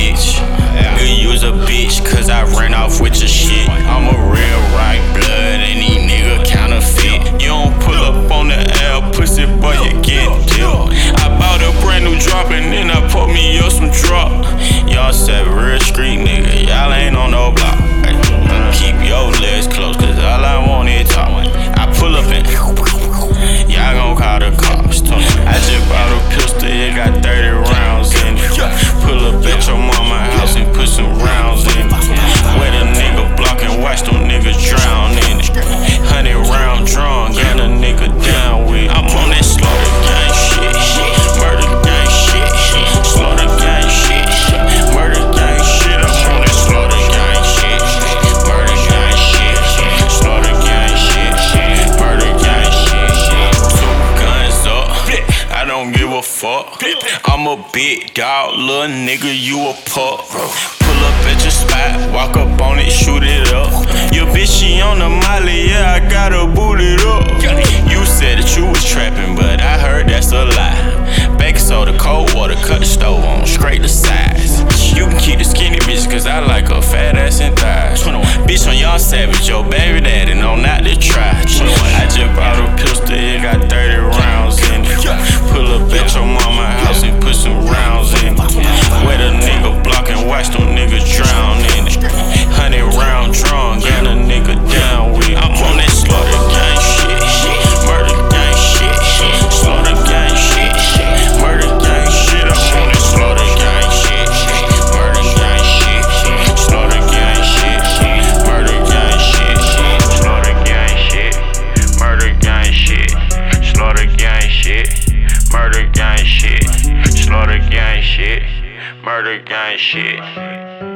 bitch. You use a bitch cause I ran off with your shit. I'm a real right blood, any nigga counterfeit. You don't pull up on the L, pussy boy, you get dipped. I bought a brand new drop and then I pulled me up some drop. Y'all said real street nigga, y'all ain't on no block. Keep your legs close cause all I want is talk. I pull up and y'all gon' call the cops. I just bought a pistol, it got 30 rounds in it. Pull up at your mama house and put some rounds in it. Where the nigga block and watch them niggas drown in it. 100 round drawn, got a nigga down with it. I'm on that slow gang shit, murder gang shit, slow gang shit, murder gang shit. I'm on that slow gang shit, murder gang shit, slow gang shit, murder gang shit. Two guns up, I don't give a fuck. I'm a big dog, little nigga, you a pup. Pull up at your spot, walk up on it, shoot it up. Your bitch, she on the molly, yeah, I gotta boot it up. You said that you was trapping, but I heard that's a lie. Baking soda, cold water, cut the stove on, straight to size. You can keep the skinny bitch, cause I like her fat ass and thighs. Bitch, on y'all savage, your baby daddy, no, not to try. I just bought a pistol, it got 30 rounds in it. Pull up at your mama house and put some rounds in it. Where the nigga block and watch them niggas drown in it. 100 round drawn, got a nigga down with it. I'm on that slaughter gang shit, murder gang shit, slaughter gang shit, murder gang shit. I'm on that slaughter gang shit, murder gang shit, slaughter gang shit, murder gang shit, slaughter gang shit, murder gang shit, slaughter gang shit. Murder gang shit, slaughter gang shit, murder gang shit.